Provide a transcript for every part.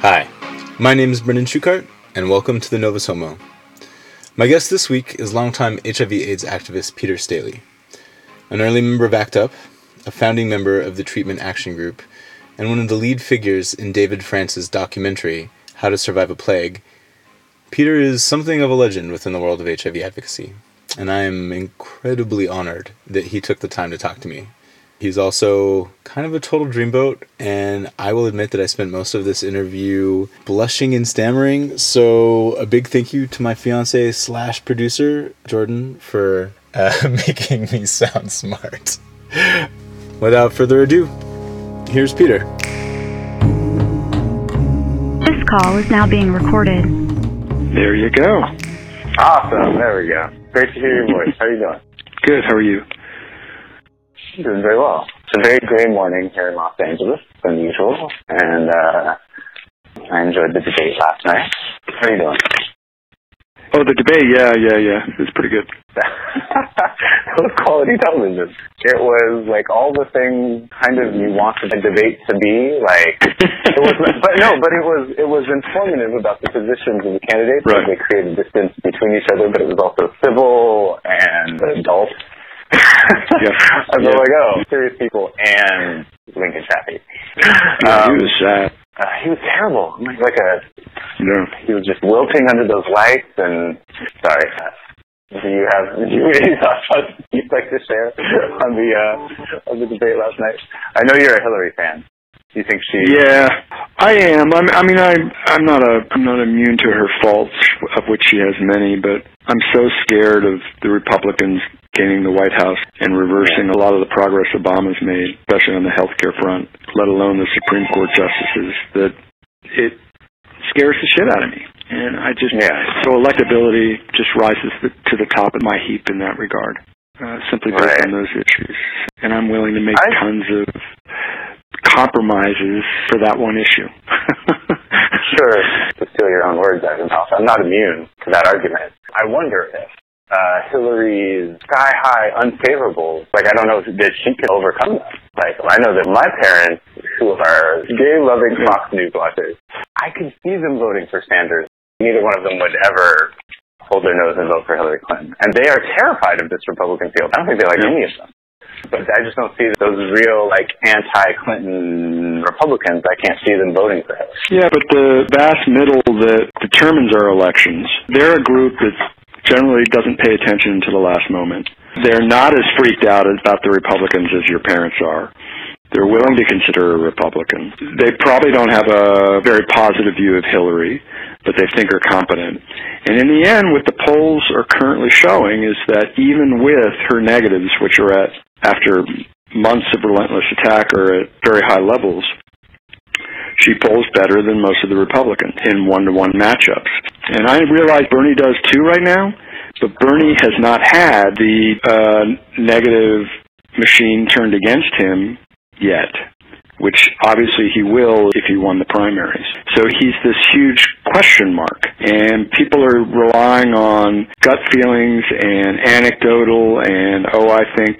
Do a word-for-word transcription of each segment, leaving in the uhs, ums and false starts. Hi, my name is Brendan Shukart, and welcome to the Novus Homo. My guest this week is longtime H I V AIDS activist Peter Staley, an early member of ACT UP, a founding member of the Treatment Action Group, and one of the lead figures in David France's documentary, How to Survive a Plague. Peter is something of a legend within the world of H I V advocacy, and I am incredibly honored that he took the time to talk to me. He's also kind of a total dreamboat, and I will admit that I spent most of this interview blushing and stammering, so a big thank you to my fiancé slash producer, Jordan, for uh, making me sound smart. Without further ado, here's Peter. This call is now being recorded. There you go. Awesome, there we go. Great to hear your voice. How are you doing? Good, how are you? Doing very well. It's a very gray morning here in Los Angeles, as usual, and uh, I enjoyed the debate last night. How are you doing? Oh, the debate, yeah, yeah, yeah. It was pretty good. It was quality television. It was like all the things kind of you wanted a debate to be, like, it was, but no, but it was it was informative about the positions of the candidates. Right. Like they created distance between each other, but it was also civil and adult. Yep. I was yep. like, oh, serious people and Lincoln Chaffee. Um, he was shy. Uh, he was terrible. Like a, yeah. He was just wilting under those lights. And sorry, do you have do you any thoughts you'd like to share on the uh, on the debate last night? I know you're a Hillary fan. Do you think she? Yeah, I am. I'm, I mean, I'm. I'm not a. I'm not immune to her faults, of which she has many. But I'm so scared of the Republicans gaining the White House and reversing yeah. a lot of the progress Obama's made, especially on the healthcare front. Let alone the Supreme Court justices. That it scares the shit out of me, and I just yeah. so electability just rises to the top of my heap in that regard, uh, simply based right. on those issues. And I'm willing to make I... tons of compromises for that one issue. Sure. To steal your own words out of your mouth, I'm not immune to that argument. I wonder if uh, Hillary's sky-high unfavorables, like, I don't know that she can overcome them. Like, I know that my parents, who are gay-loving Fox News watchers, I could see them voting for Sanders. Neither one of them would ever hold their nose and vote for Hillary Clinton. And they are terrified of this Republican field. I don't think they like yeah. any of them. But I just don't see those real, like, anti-Clinton Republicans. I can't see them voting for Hillary. Yeah, but the vast middle that determines our elections, they're a group that generally doesn't pay attention to the last moment. They're not as freaked out about the Republicans as your parents are. They're willing to consider a Republican. They probably don't have a very positive view of Hillary, but they think are competent. And in the end, what the polls are currently showing is that even with her negatives, which are at, after months of relentless attack, are at very high levels, she polls better than most of the Republicans in one-to-one matchups. And I realize Bernie does too right now, but Bernie has not had the uh, negative machine turned against him yet, which obviously he will if he won the primaries. So he's this huge question mark, and people are relying on gut feelings and anecdotal and, oh, I think,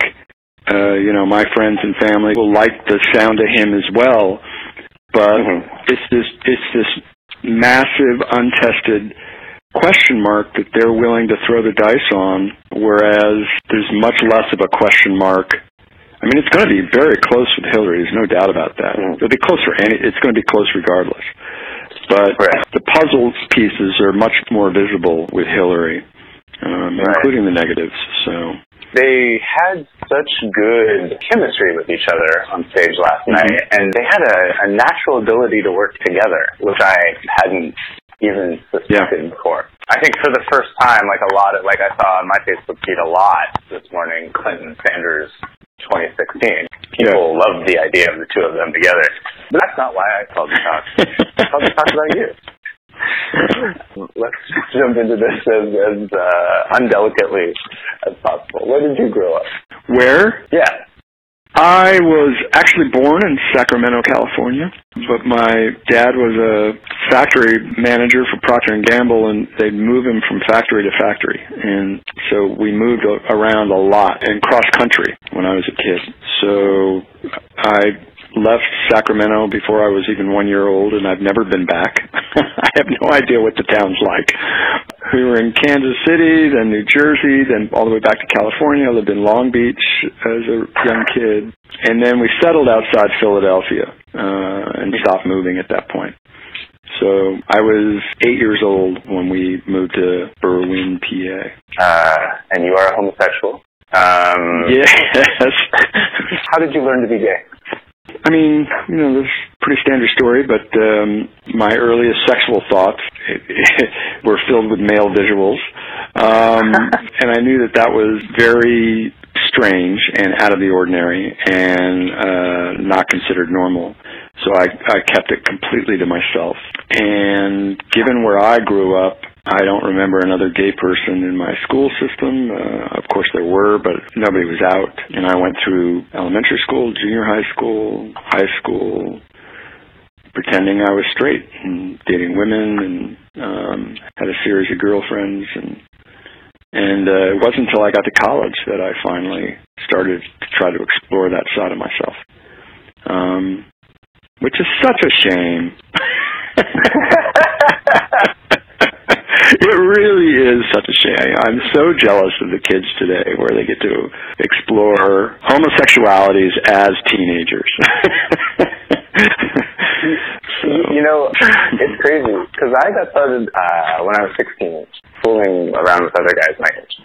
uh, you know, my friends and family will like the sound of him as well. But mm-hmm. it's this it's this massive, untested question mark that they're willing to throw the dice on, whereas there's much less of a question mark. I mean, it's going to be very close with Hillary. There's no doubt about that. It'll be closer, and it's going to be close regardless. But right. the puzzle pieces are much more visible with Hillary, um, right. including the negatives. So they had such good chemistry with each other on stage last mm-hmm. night, and they had a, a natural ability to work together, which I hadn't even suspected yeah. before. I think for the first time, like a lot of, like I saw on my Facebook feed a lot this morning, Clinton, Sanders, twenty sixteen. People yeah. love the idea of the two of them together. But that's not why I called to talk. I called to talk about you. Let's jump into this as, as uh, undelicately as possible. Where did you grow up? Where? Yeah. I was actually born in Sacramento, California, but my dad was a factory manager for Procter and Gamble, and they'd move him from factory to factory. And so we moved around a lot and cross-country when I was a kid. So I left Sacramento before I was even one year old, and I've never been back. I have no idea what the town's like. We were in Kansas City, then New Jersey, then all the way back to California. I lived in Long Beach as a young kid. And then we settled outside Philadelphia uh, and stopped moving at that point. So I was eight years old when we moved to Berwyn, P A. Uh, and you are a homosexual. Um, yes. How did you learn to be gay? I mean, you know, this is a pretty standard story, but um, my earliest sexual thoughts were filled with male visuals. Um, and I knew that that was very strange and out of the ordinary and uh, not considered normal. So I, I kept it completely to myself. And given where I grew up, I don't remember another gay person in my school system. Uh, of course there were, but nobody was out. And I went through elementary school, junior high school, high school, pretending I was straight and dating women and um, had a series of girlfriends. And, and uh, it wasn't until I got to college that I finally started to try to explore that side of myself, um, which is such a shame. It really is such a shame. I'm so jealous of the kids today where they get to explore homosexualities as teenagers. So. You know, it's crazy because I got started uh, when I was sixteen, fooling around with other guys my age.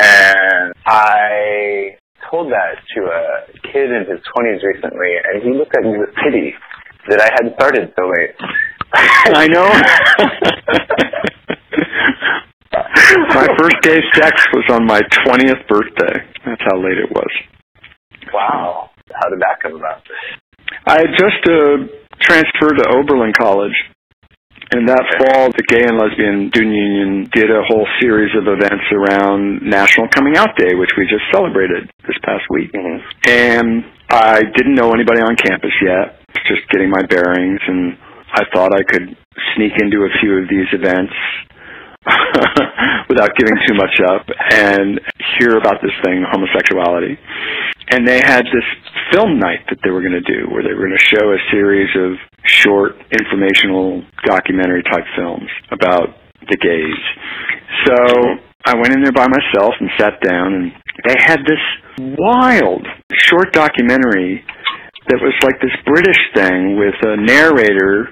And I told that to a kid in his twenties recently, and he looked at me with pity that I had started so late. I know. My first gay sex was on my twentieth birthday. That's how late it was. Wow. How did that come about? I had just uh, transferred to Oberlin College. And that fall, the Gay and Lesbian Dune Union did a whole series of events around National Coming Out Day, which we just celebrated this past week. Mm-hmm. And I didn't know anybody on campus yet, just getting my bearings, and I thought I could sneak into a few of these events without giving too much up and hear about this thing, homosexuality. And they had this film night that they were going to do where they were going to show a series of short, informational, documentary-type films about the gays. So I went in there by myself and sat down, and they had this wild short documentary that was like this British thing with a narrator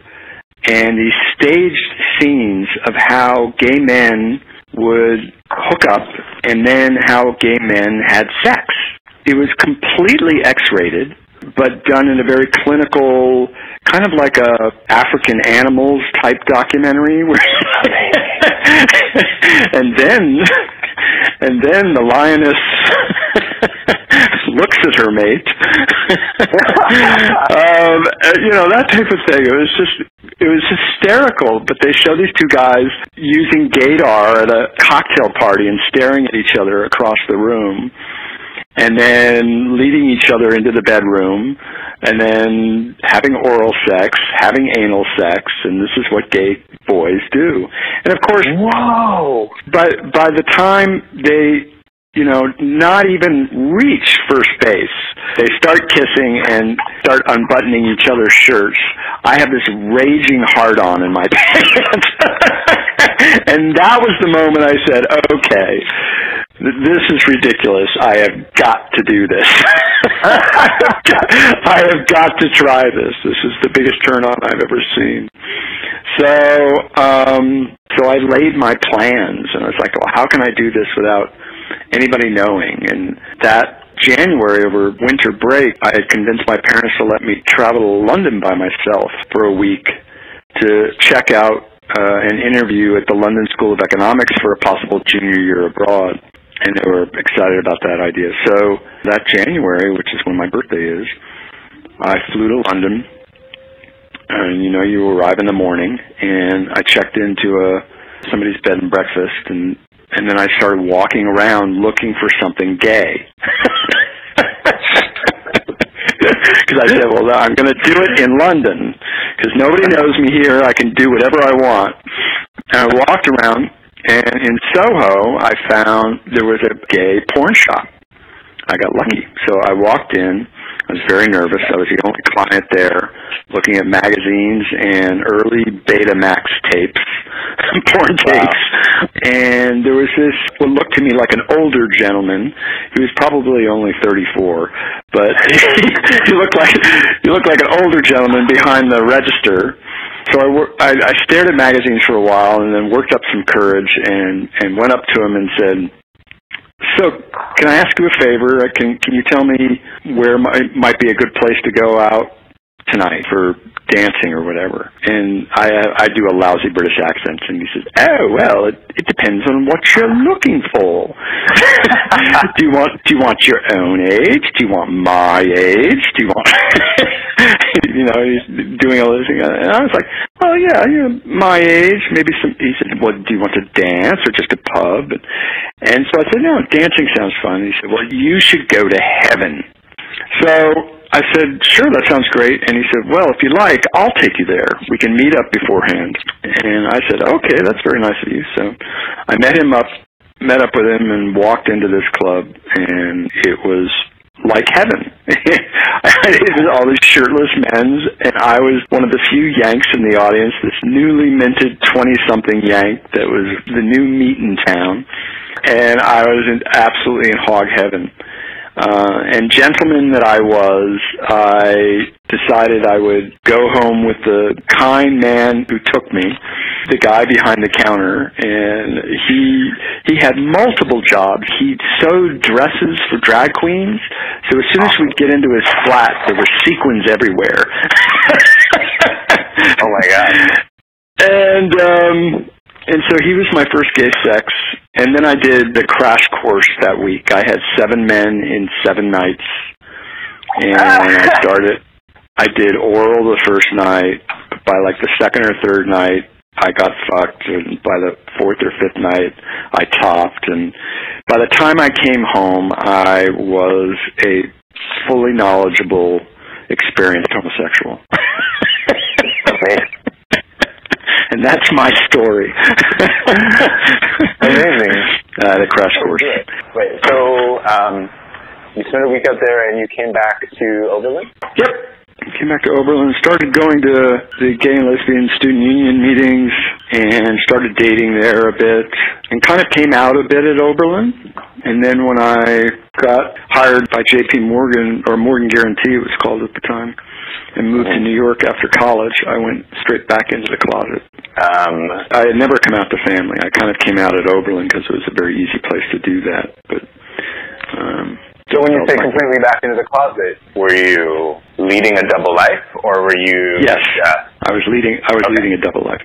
and these staged scenes of how gay men would hook up and then how gay men had sex. It was completely X-rated, but done in a very clinical, kind of like a African animals type documentary. Where and then, and then the lioness looks at her mate. um, you know, that type of thing. It was just, it was hysterical, but they show these two guys using gaydar at a cocktail party and staring at each other across the room, and then leading each other into the bedroom, and then having oral sex, having anal sex, and this is what gay boys do. And of course, whoa! By, by the time they, you know, not even reach first base, they start kissing and start unbuttoning each other's shirts. I have this raging hard-on in my pants. And that was the moment I said, okay, this is ridiculous. I have got to do this. I, have got, I have got to try this. This is the biggest turn-on I've ever seen. So um, so I laid my plans, and I was like, well, how can I do this without anybody knowing? And that January, over winter break, I had convinced my parents to let me travel to London by myself for a week to check out uh, an interview at the London School of Economics for a possible junior year abroad. And they were excited about that idea. So that January, which is when my birthday is, I flew to London. And, you know, you arrive in the morning. And I checked into a, somebody's bed and breakfast, and and then I started walking around looking for something gay. Because I said, well, I'm going to do it in London, because nobody knows me here. I can do whatever I want. And I walked around, and in Soho, I found there was a gay porn shop. I got lucky. So I walked in. I was very nervous. I was the only client there, looking at magazines and early Betamax tapes, porn wow. tapes. And there was this, what looked to me like an older gentleman. He was probably only thirty-four, but he looked like he looked like an older gentleman behind the register. So I, I, I stared at magazines for a while, and then worked up some courage and and went up to him and said, "So, can I ask you a favor? Can can you tell me where my, might be a good place to go out tonight for dancing or whatever?" And I I do a lousy British accent, and he says, "Oh well, it, it depends on what you're looking for. do you want do you want your own age? Do you want my age? Do you want?" You know, he's doing all this, and I was like, "Oh yeah, you know, my age, maybe some." He said, "Well, do you want to dance or just a pub?" And, and so I said, "No, dancing sounds fun." And he said, "Well, you should go to heaven." So I said, "Sure, that sounds great." And he said, "Well, if you like, I'll take you there. We can meet up beforehand." And I said, "Okay, that's very nice of you." So I met him up, met up with him, and walked into this club, and it was like heaven. It was all these shirtless men, and I was one of the few Yanks in the audience, this newly minted twenty-something Yank that was the new meat in town, and I was in, absolutely in hog heaven. Uh, and gentleman that I was, I decided I would go home with the kind man who took me, the guy behind the counter, and he he had multiple jobs. He sewed dresses for drag queens, so as soon as we'd get into his flat, there were sequins everywhere. Oh, my God. And, um, and so he was my first gay sex. And then I did the crash course that week. I had seven men in seven nights. And I started, I did oral the first night. By like the second or third night, I got fucked. And by the fourth or fifth night, I topped. And by the time I came home, I was a fully knowledgeable, experienced homosexual. And that's my story. Amazing. Uh, the crash course. Wait, so um, you spent a week up there and you came back to Oberlin? Yep. Came back to Oberlin, started going to the Gay and Lesbian Student Union meetings and started dating there a bit and kind of came out a bit at Oberlin. And then when I got hired by J P Morgan, or Morgan Guaranty it was called at the time, and moved to New York after college, I went straight back into the closet. Um, I had never come out to family. I kind of came out at Oberlin because it was a very easy place to do that. But um, So when you say completely back into the closet, were you leading a double life, or were you... Yes, uh, I was leading I was okay. leading a double life.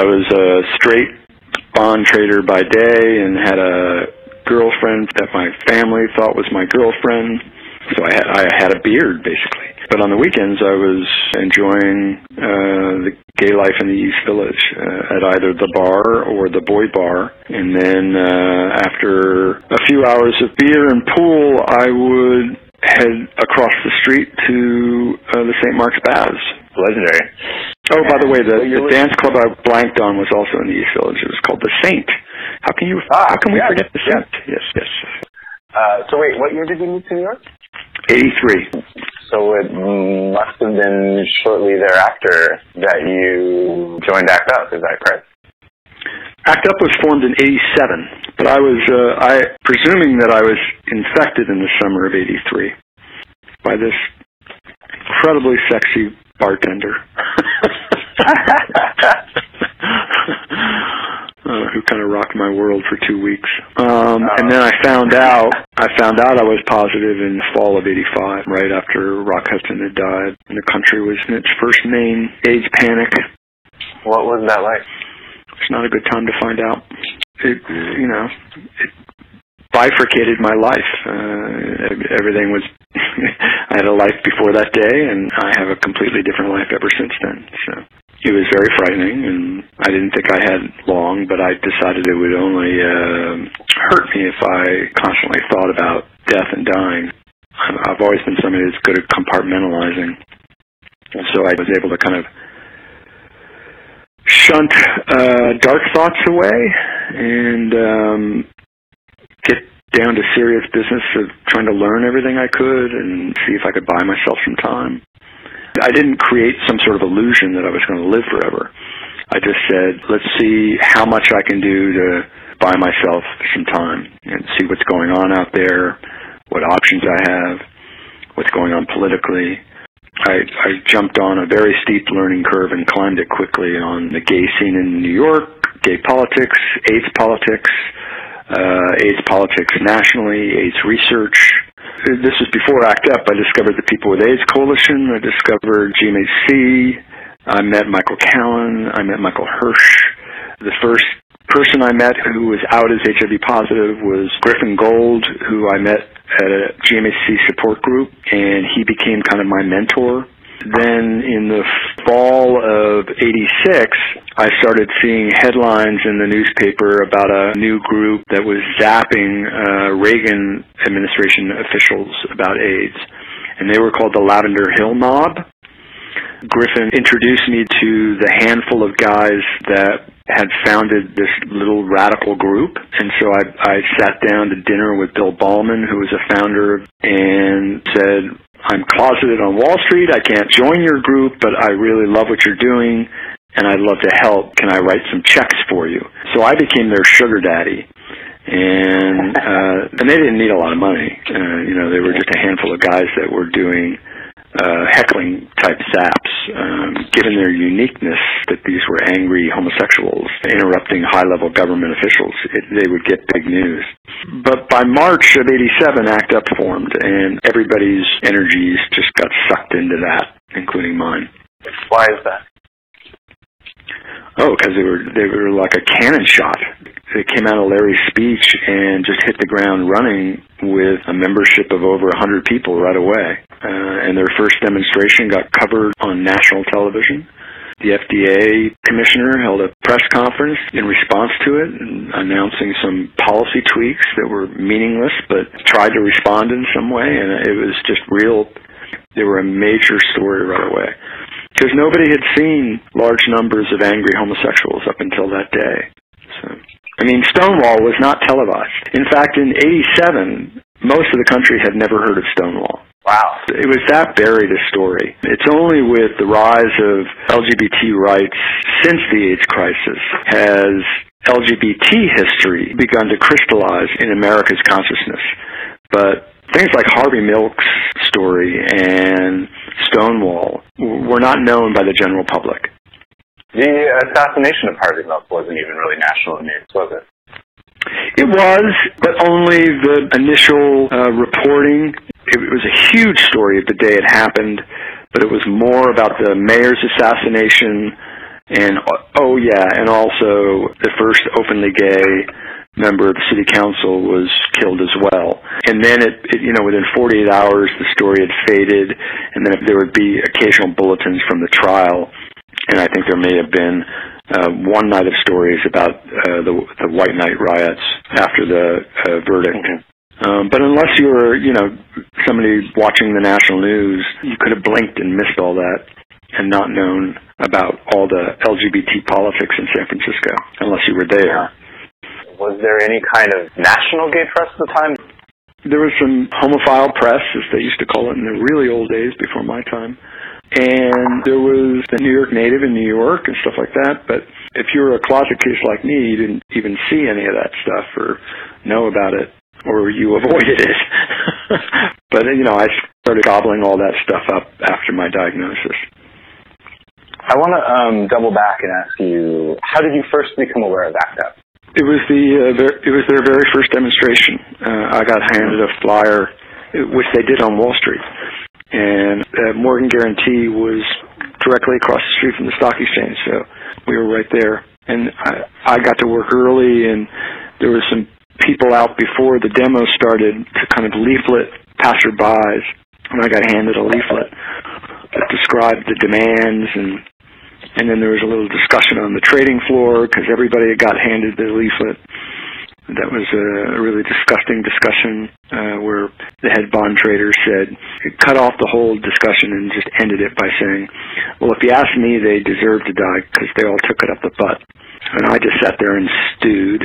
I was a straight bond trader by day and had a girlfriend that my family thought was my girlfriend. So I had, I had a beard, basically. But on the weekends, I was enjoying uh, the gay life in the East Village uh, at either the bar or the boy bar. And then uh, after a few hours of beer and pool, I would head across the street to uh, the Saint Mark's Baths. Legendary. Oh, by the way, the, the dance club I blanked on was also in the East Village. It was called The Saint. How can you? Ah, how can we yeah, forget The Saint? Yeah. Yes, yes. Uh, so wait, what year did you move to New York? eighty-three. So it must have been shortly thereafter that you joined ACT UP, is that correct? ACT UP was formed in eighty-seven, but I was uh, I presuming that I was infected in the summer of eighty-three by this incredibly sexy bartender uh, who kind of rocked my world for two weeks. Um, and then I found out I found out I was positive in the fall of eighty-five, right after Rock Hudson had died, and the country was in its first main AIDS panic. What was that like? It's not a good time to find out. It, you know, it bifurcated my life. Uh, everything was, I had a life before that day, and I have a completely different life ever since then, so. It was very frightening, and I didn't think I had long, but I decided it would only uh, hurt me if I constantly thought about death and dying. I've always been somebody that's good at compartmentalizing, and so I was able to kind of shunt uh, dark thoughts away and um, get down to serious business of trying to learn everything I could and see if I could buy myself some time. I didn't create some sort of illusion that I was going to live forever. I just said, let's see how much I can do to buy myself some time and see what's going on out there, what options I have, what's going on politically. I, I jumped on a very steep learning curve and climbed it quickly on the gay scene in New York, gay politics, AIDS politics, uh, AIDS politics nationally, AIDS research. This was before ACT UP. I discovered the People with AIDS Coalition. I discovered G M H C. I met Michael Callen. I met Michael Hirsch. The first person I met who was out as H I V positive was Griffin Gold, who I met at a G M H C support group, and he became kind of my mentor. Then in the fall of eighty-six, I started seeing headlines in the newspaper about a new group that was zapping uh, Reagan administration officials about AIDS, and they were called the Lavender Hill Mob. Griffin introduced me to the handful of guys that had founded this little radical group, and so I, I sat down to dinner with Bill Ballman, who was a founder, and said, I'm closeted on Wall Street, I can't join your group, but I really love what you're doing, and I'd love to help. Can I write some checks for you? So I became their sugar daddy, and uh, and they didn't need a lot of money. Uh, you know, they were just a handful of guys that were doing Uh, heckling type zaps, um, given their uniqueness that these were angry homosexuals interrupting high-level government officials, it, they would get big news. But by March of eighty-seven, ACT UP formed, and everybody's energies just got sucked into that, including mine. Why is that? Oh, because they were, they were like a cannon shot. It came out of Larry's speech and just hit the ground running with a membership of over one hundred people right away. Uh, and their first demonstration got covered on national television. The F D A commissioner held a press conference in response to it, announcing some policy tweaks that were meaningless, but tried to respond in some way. And it was just real. They were a major story right away, because nobody had seen large numbers of angry homosexuals up until that day. So, I mean, Stonewall was not televised. In fact, in eighty-seven, most of the country had never heard of Stonewall. Wow. It was that buried a story. It's only with the rise of L G B T rights since the AIDS crisis has L G B T history begun to crystallize in America's consciousness. But things like Harvey Milk's story and Stonewall were not known by the general public. The assassination of Harvey Milk wasn't even really national news, was it? It was, but only the initial uh, reporting. It was a huge story of the day it happened, but it was more about the mayor's assassination and, oh yeah, and also the first openly gay member of the city council was killed as well. And then, it, it, you know, within forty-eight hours, the story had faded, and then there would be occasional bulletins from the trial. And I think there may have been uh, one night of stories about uh, the, the White Knight riots after the uh, verdict. Mm-hmm. Um, but unless you were, you know, somebody watching the national news, you could have blinked and missed all that and not known about all the L G B T politics in San Francisco, unless you were there. Yeah. Was there any kind of national gay press at the time? There was some homophile press, as they used to call it in the really old days before my time. And there was the New York Native in New York and stuff like that. But if you were a closet case like me, you didn't even see any of that stuff or know about it, or you avoided it. But, you know, I started gobbling all that stuff up after my diagnosis. I want to um, double back and ask you, how did you first become aware of ACT UP? It was, the, uh, their, it was their very first demonstration. Uh, I got handed a flyer, which they did on Wall Street. And uh, Morgan Guaranty was directly across the street from the stock exchange, so we were right there. And I, I got to work early, and there were some people out before the demo started to kind of leaflet passerbys, and I got handed a leaflet that described the demands, and and then there was a little discussion on the trading floor because everybody got handed the leaflet. That was a really disgusting discussion uh, where the head bond trader said, cut off the whole discussion and just ended it by saying, well, if you ask me, they deserve to die because they all took it up the butt. And I just sat there and stewed.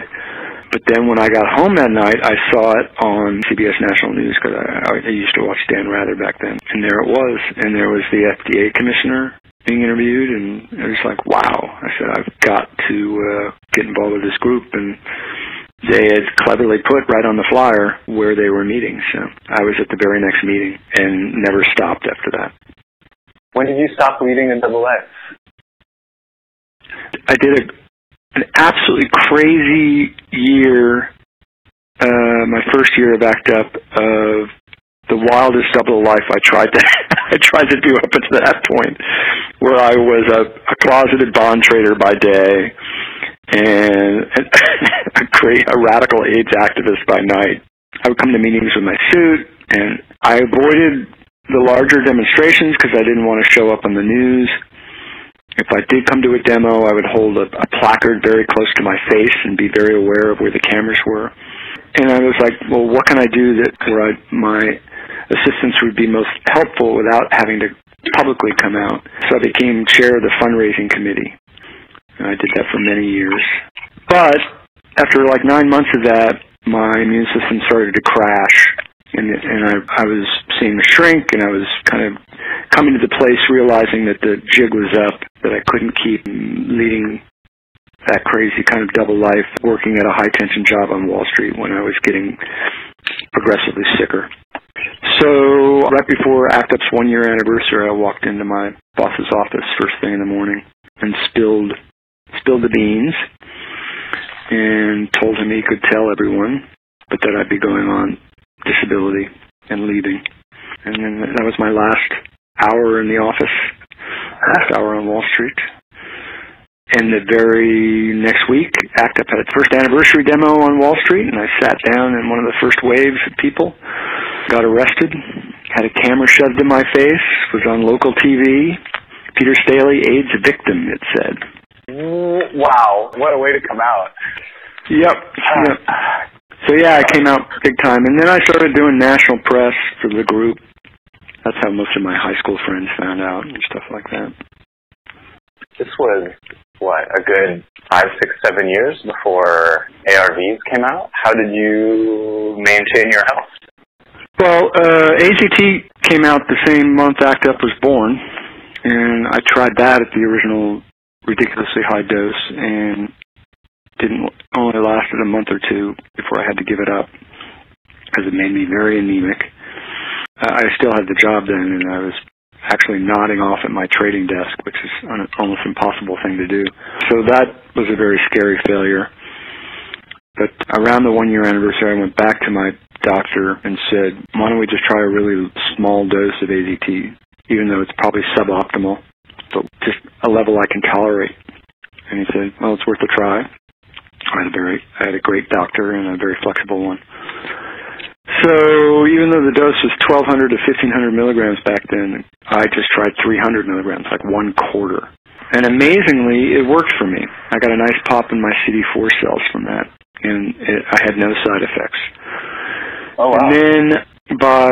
But then when I got home that night, I saw it on C B S National News, because I, I used to watch Dan Rather back then. And there it was. And there was the F D A commissioner being interviewed, and I was like, wow. I said, I've got to uh, get involved with this group. And they had cleverly put right on the flyer where they were meeting. So I was at the very next meeting and never stopped after that. When did you stop bleeding in Double X? I did a, an absolutely crazy year, uh, my first year of ACT UP, of the wildest double life I tried to I tried to do up until that point, where I was a, a closeted bond trader by day and a, great, a radical AIDS activist by night. I would come to meetings with my suit, and I avoided the larger demonstrations because I didn't want to show up on the news. If I did come to a demo, I would hold a, a placard very close to my face and be very aware of where the cameras were. And I was like, well, what can I do that where I, my assistance would be most helpful without having to publicly come out? So I became chair of the fundraising committee. And I did that for many years. But after like nine months of that, my immune system started to crash. And, and I, I was seeing the shrink, and I was kind of coming to the place realizing that the jig was up, that I couldn't keep leading that crazy kind of double life, working at a high-tension job on Wall Street when I was getting progressively sicker. So right before ACT UP's one-year anniversary, I walked into my boss's office first thing in the morning and spilled spilled the beans and told him he could tell everyone, but that I'd be going on disability and leaving. And then that was my last hour in the office, last hour on Wall Street. And the very next week, ACT UP had its first anniversary demo on Wall Street, and I sat down in one of the first waves of people, got arrested, had a camera shoved in my face, was on local T V. Peter Staley, AIDS victim, it said. Wow, what a way to come out. Yep. yep. So yeah, I came out big time. And then I started doing national press for the group. That's how most of my high school friends found out and stuff like that. This was, what, a good five, six, seven years before A R Vs came out? How did you maintain your health? Well, uh, A C T came out the same month ACT UP was born, and I tried that at the original ridiculously high dose, and didn't only lasted a month or two before I had to give it up, because it made me very anemic. Uh, I still had the job then, and I was actually nodding off at my trading desk, which is an almost impossible thing to do. So that was a very scary failure. But around the one-year anniversary, I went back to my doctor and said, why don't we just try a really small dose of A Z T, even though it's probably suboptimal, but just a level I can tolerate. And he said, well, it's worth a try. I had a, very, I had a great doctor and a very flexible one. So even though the dose was twelve hundred to fifteen hundred milligrams back then, I just tried three hundred milligrams, like one quarter. And amazingly, it worked for me. I got a nice pop in my C D four cells from that, and it, I had no side effects. Oh, wow. And then by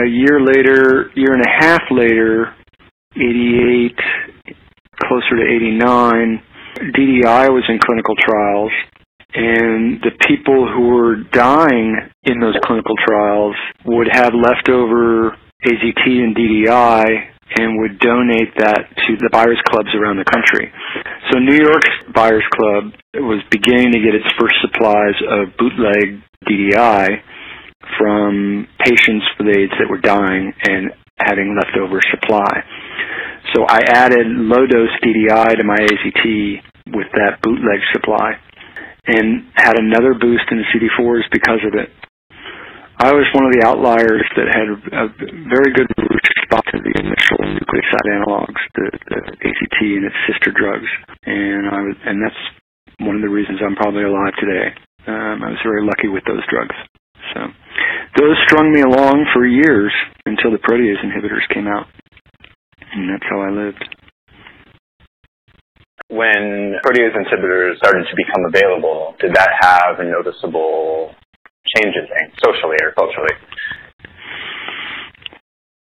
a year later, year and a half later, eighty-eight, closer to eighty-nine, D D I was in clinical trials. And the people who were dying in those clinical trials would have leftover A Z T and D D I and would donate that to the buyers clubs around the country. So New York's buyers club was beginning to get its first supplies of bootleg D D I from patients with AIDS that were dying and having leftover supply. So I added low-dose D D I to my A Z T with that bootleg supply, and had another boost in the C D fours because of it. I was one of the outliers that had a very good response to the initial nucleoside analogs, the, the A C T and its sister drugs, and I was, and that's one of the reasons I'm probably alive today. Um, I was very lucky with those drugs. So those strung me along for years until the protease inhibitors came out, and that's how I lived. When protease inhibitors started to become available, did that have a noticeable change in things, socially or culturally?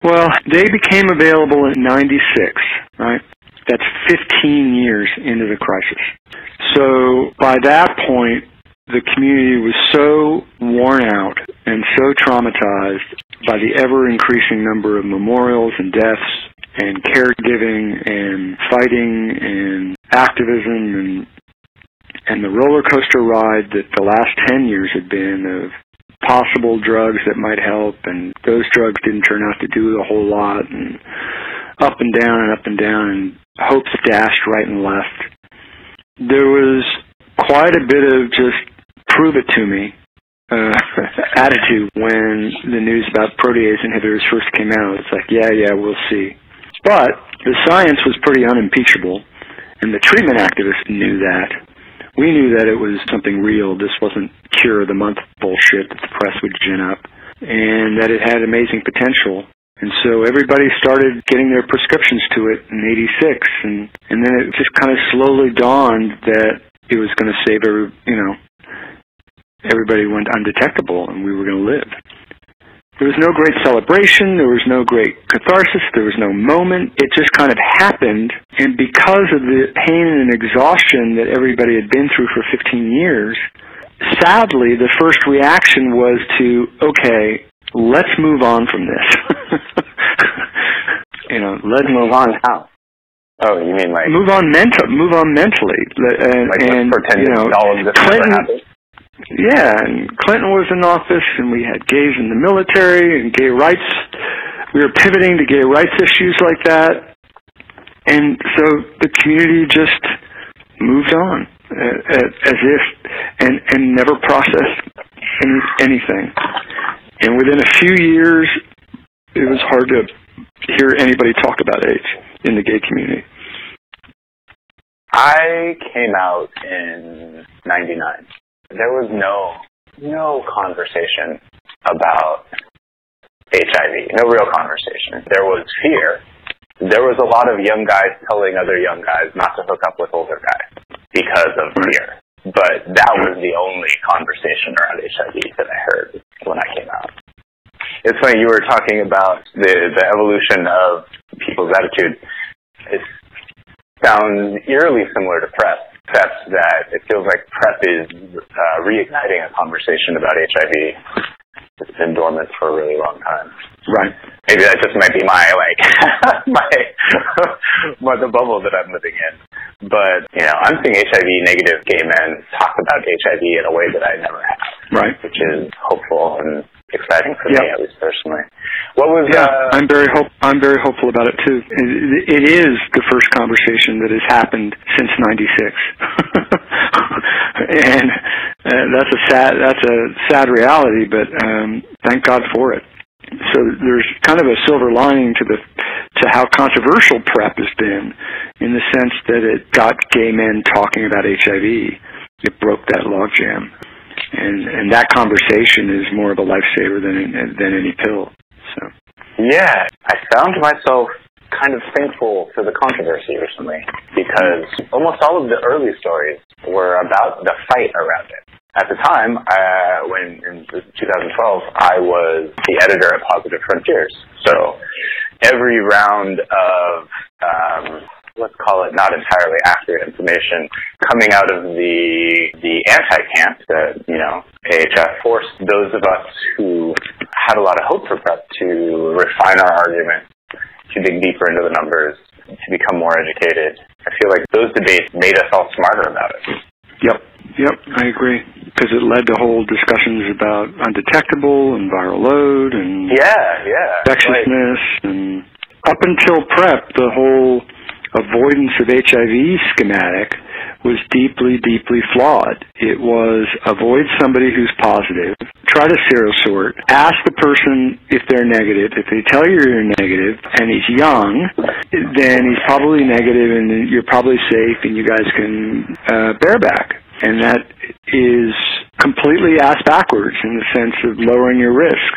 Well, they became available in ninety-six, right? That's fifteen years into the crisis. So by that point, the community was so worn out and so traumatized by the ever-increasing number of memorials and deaths and caregiving and fighting and activism and and the roller coaster ride that the last ten years had been of possible drugs that might help, and those drugs didn't turn out to do a whole lot, and up and down and up and down, and hopes dashed right and left. There was quite a bit of just prove it to me uh, attitude when the news about protease inhibitors first came out. It's like, yeah, yeah, we'll see. But the science was pretty unimpeachable, and the treatment activists knew that. We knew that it was something real. This wasn't cure of the month bullshit that the press would gin up, and that it had amazing potential. And so everybody started getting their prescriptions to it in eighty-six, and, and then it just kind of slowly dawned that it was going to save every, you know, everybody went undetectable and we were going to live. There was no great celebration, there was no great catharsis, there was no moment. It just kind of happened, and because of the pain and exhaustion that everybody had been through for fifteen years, sadly, the first reaction was to, okay, let's move on from this. you know, let's move on how? Oh, you mean like move on mental, move on mentally, and, like and pretend you know, all of this Clinton. Never yeah, and Clinton was in office, and we had gays in the military and gay rights. We were pivoting to gay rights issues like that, and so the community just moved on as if and and never processed any, anything. And within a few years, it was hard to hear anybody talk about AIDS in the gay community. I came out in ninety-nine. There was no no conversation about H I V, no real conversation. There was fear. There was a lot of young guys telling other young guys not to hook up with older guys because of fear. But that was the only conversation around H I V that I heard when I came out. It's funny, you were talking about the, the evolution of people's attitude. It sounds eerily similar to PrEP, except that it feels like PrEP is uh, reigniting a conversation about H I V. It's been dormant for a really long time. Right. Maybe that just might be my, like, my, my, the bubble that I'm living in. But, you know, I'm seeing H I V-negative gay men talk about H I V in a way that I never have. Right. Which is hopeful and exciting for yep. me, at least personally. What was, yeah, uh, I'm very hope, I'm very hopeful about it, too. It, it is the first conversation that has happened since ninety-six. and uh, that's a sad, that's a sad reality, but, um, thank God for it. So there's kind of a silver lining to the to how controversial PrEP has been, in the sense that it got gay men talking about H I V. It broke that logjam, and and that conversation is more of a lifesaver than than any pill. So yeah, I found myself kind of thankful for the controversy recently, because almost all of the early stories were about the fight around it. At the time, uh, when in twenty twelve, I was the editor at Positive Frontiers. So every round of, um, let's call it not entirely accurate information, coming out of the the anti-camp that, you know, A H F forced those of us who had a lot of hope for PrEP to refine our argument, to dig deeper into the numbers, to become more educated. I feel like those debates made us all smarter about it. Yep. Yep, I agree, because it led to whole discussions about undetectable and viral load and yeah, yeah, infectiousness. Like, and up until PrEP, the whole avoidance of H I V schematic was deeply, deeply flawed. It was avoid somebody who's positive, try to serosort, ask the person if they're negative. If they tell you you're negative and he's young, then he's probably negative and you're probably safe and you guys can uh, bareback. And that is completely ass backwards in the sense of lowering your risk.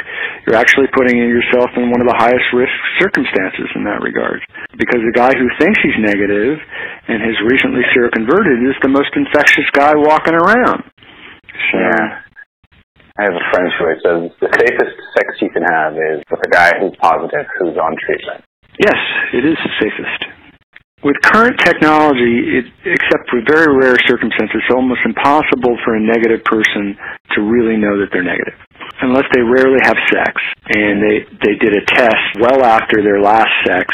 You're actually putting yourself in one of the highest risk circumstances in that regard, because the guy who thinks he's negative and has recently seroconverted is the most infectious guy walking around. So, yeah. I have a friend who says the safest sex you can have is with a guy who's positive who's on treatment. Yes, it is the safest. With current technology, it, except for very rare circumstances, it's almost impossible for a negative person to really know that they're negative, unless they rarely have sex. And they, they did a test well after their last sex,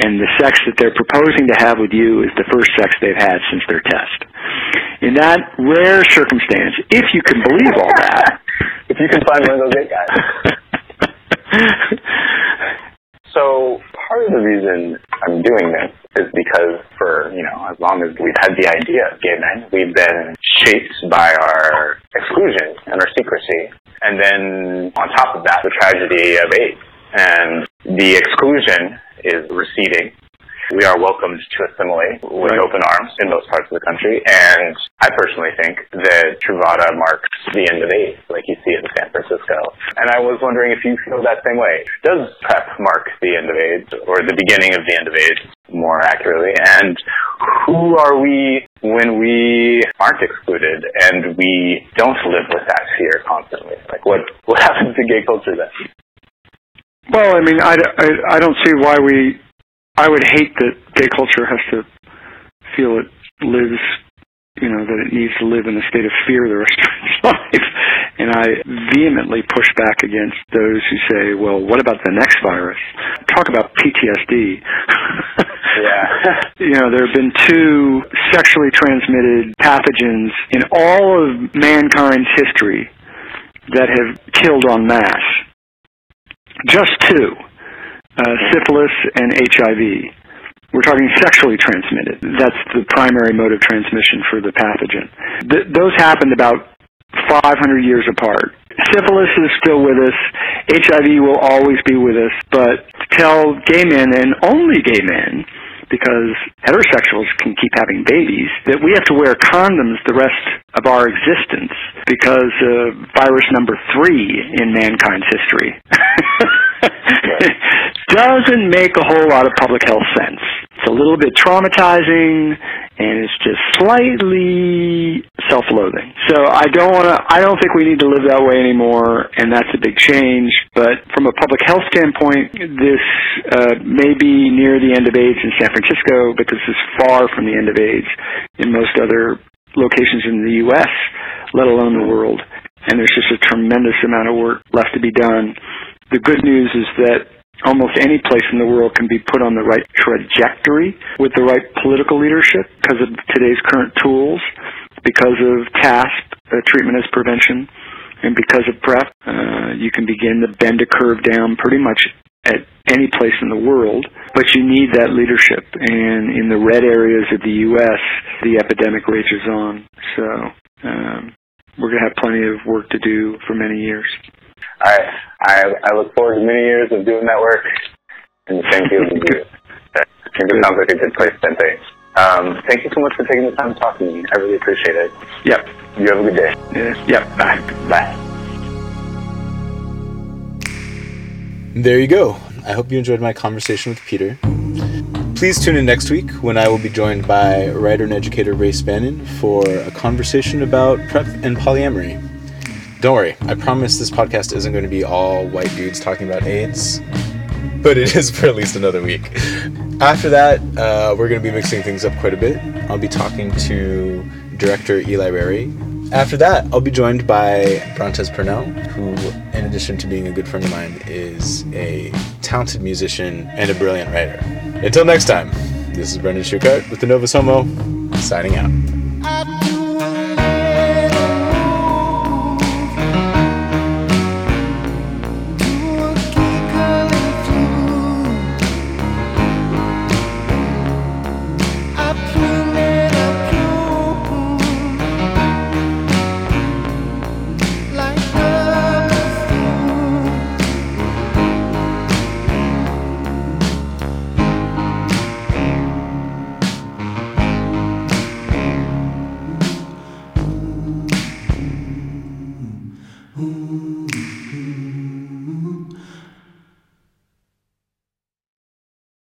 and the sex that they're proposing to have with you is the first sex they've had since their test. In that rare circumstance, if you can believe all that. If you can find one of those eight guys. So part of the reason I'm doing this is because for, you know, as long as we've had the idea of gay men, we've been shaped by our exclusion and our secrecy. And then on top of that, the tragedy of AIDS. And the exclusion is receding. We are welcomed to assimilate with right. open arms in most parts of the country. And I personally think that Truvada marks the end of AIDS, like you see it in San Francisco. And I was wondering if you feel that same way. Does PrEP mark the end of AIDS, or the beginning of the end of AIDS, more accurately? And who are we when we aren't excluded and we don't live with that fear constantly? Like, what, what happens to gay culture then? Well, I mean, I, I, I don't see why we... I would hate that gay culture has to feel it lives, you know, that it needs to live in a state of fear the rest of its life. And I vehemently push back against those who say, well, what about the next virus? Talk about P T S D. Yeah. You know, there have been two sexually transmitted pathogens in all of mankind's history that have killed en masse. Just two. Uh, syphilis and H I V. We're talking sexually transmitted. That's the primary mode of transmission for the pathogen. Th- those happened about five hundred years apart. Syphilis is still with us. H I V will always be with us. But tell gay men, and only gay men, because heterosexuals can keep having babies, that we have to wear condoms the rest of our existence because uh, virus number three in mankind's history. It doesn't make a whole lot of public health sense. It's a little bit traumatizing, and it's just slightly self-loathing. So I don't want to. I don't think we need to live that way anymore, and that's a big change. But from a public health standpoint, this uh, may be near the end of AIDS in San Francisco, but this is far from the end of AIDS in most other locations in the U S, let alone the world. And there's just a tremendous amount of work left to be done. The good news is that almost any place in the world can be put on the right trajectory with the right political leadership because of today's current tools, because of TASP, uh, treatment as prevention, and because of PrEP. Uh, you can begin to bend a curve down pretty much at any place in the world, but you need that leadership. And in the red areas of the U S, the epidemic rages on. So um, we're going to have plenty of work to do for many years. I, I I look forward to many years of doing that work, and thank you. I think it sounds like a good place to end things. Um, thank you so much for taking the time to talk to me. I really appreciate it. Yep. You have a good day. Yeah. Yep. Bye. Bye. There you go. I hope you enjoyed my conversation with Peter. Please tune in next week when I will be joined by writer and educator Ray Spannon for a conversation about PrEP and polyamory. Don't worry, I promise this podcast isn't going to be all white dudes talking about AIDS, but it is for at least another week. After that, uh, we're going to be mixing things up quite a bit. I'll be talking to director Eli Rary. After that, I'll be joined by Brontes Purnell, who, in addition to being a good friend of mine, is a talented musician and a brilliant writer. Until next time, this is Brendan Shukart with the Novus Homo, signing out. Ooh.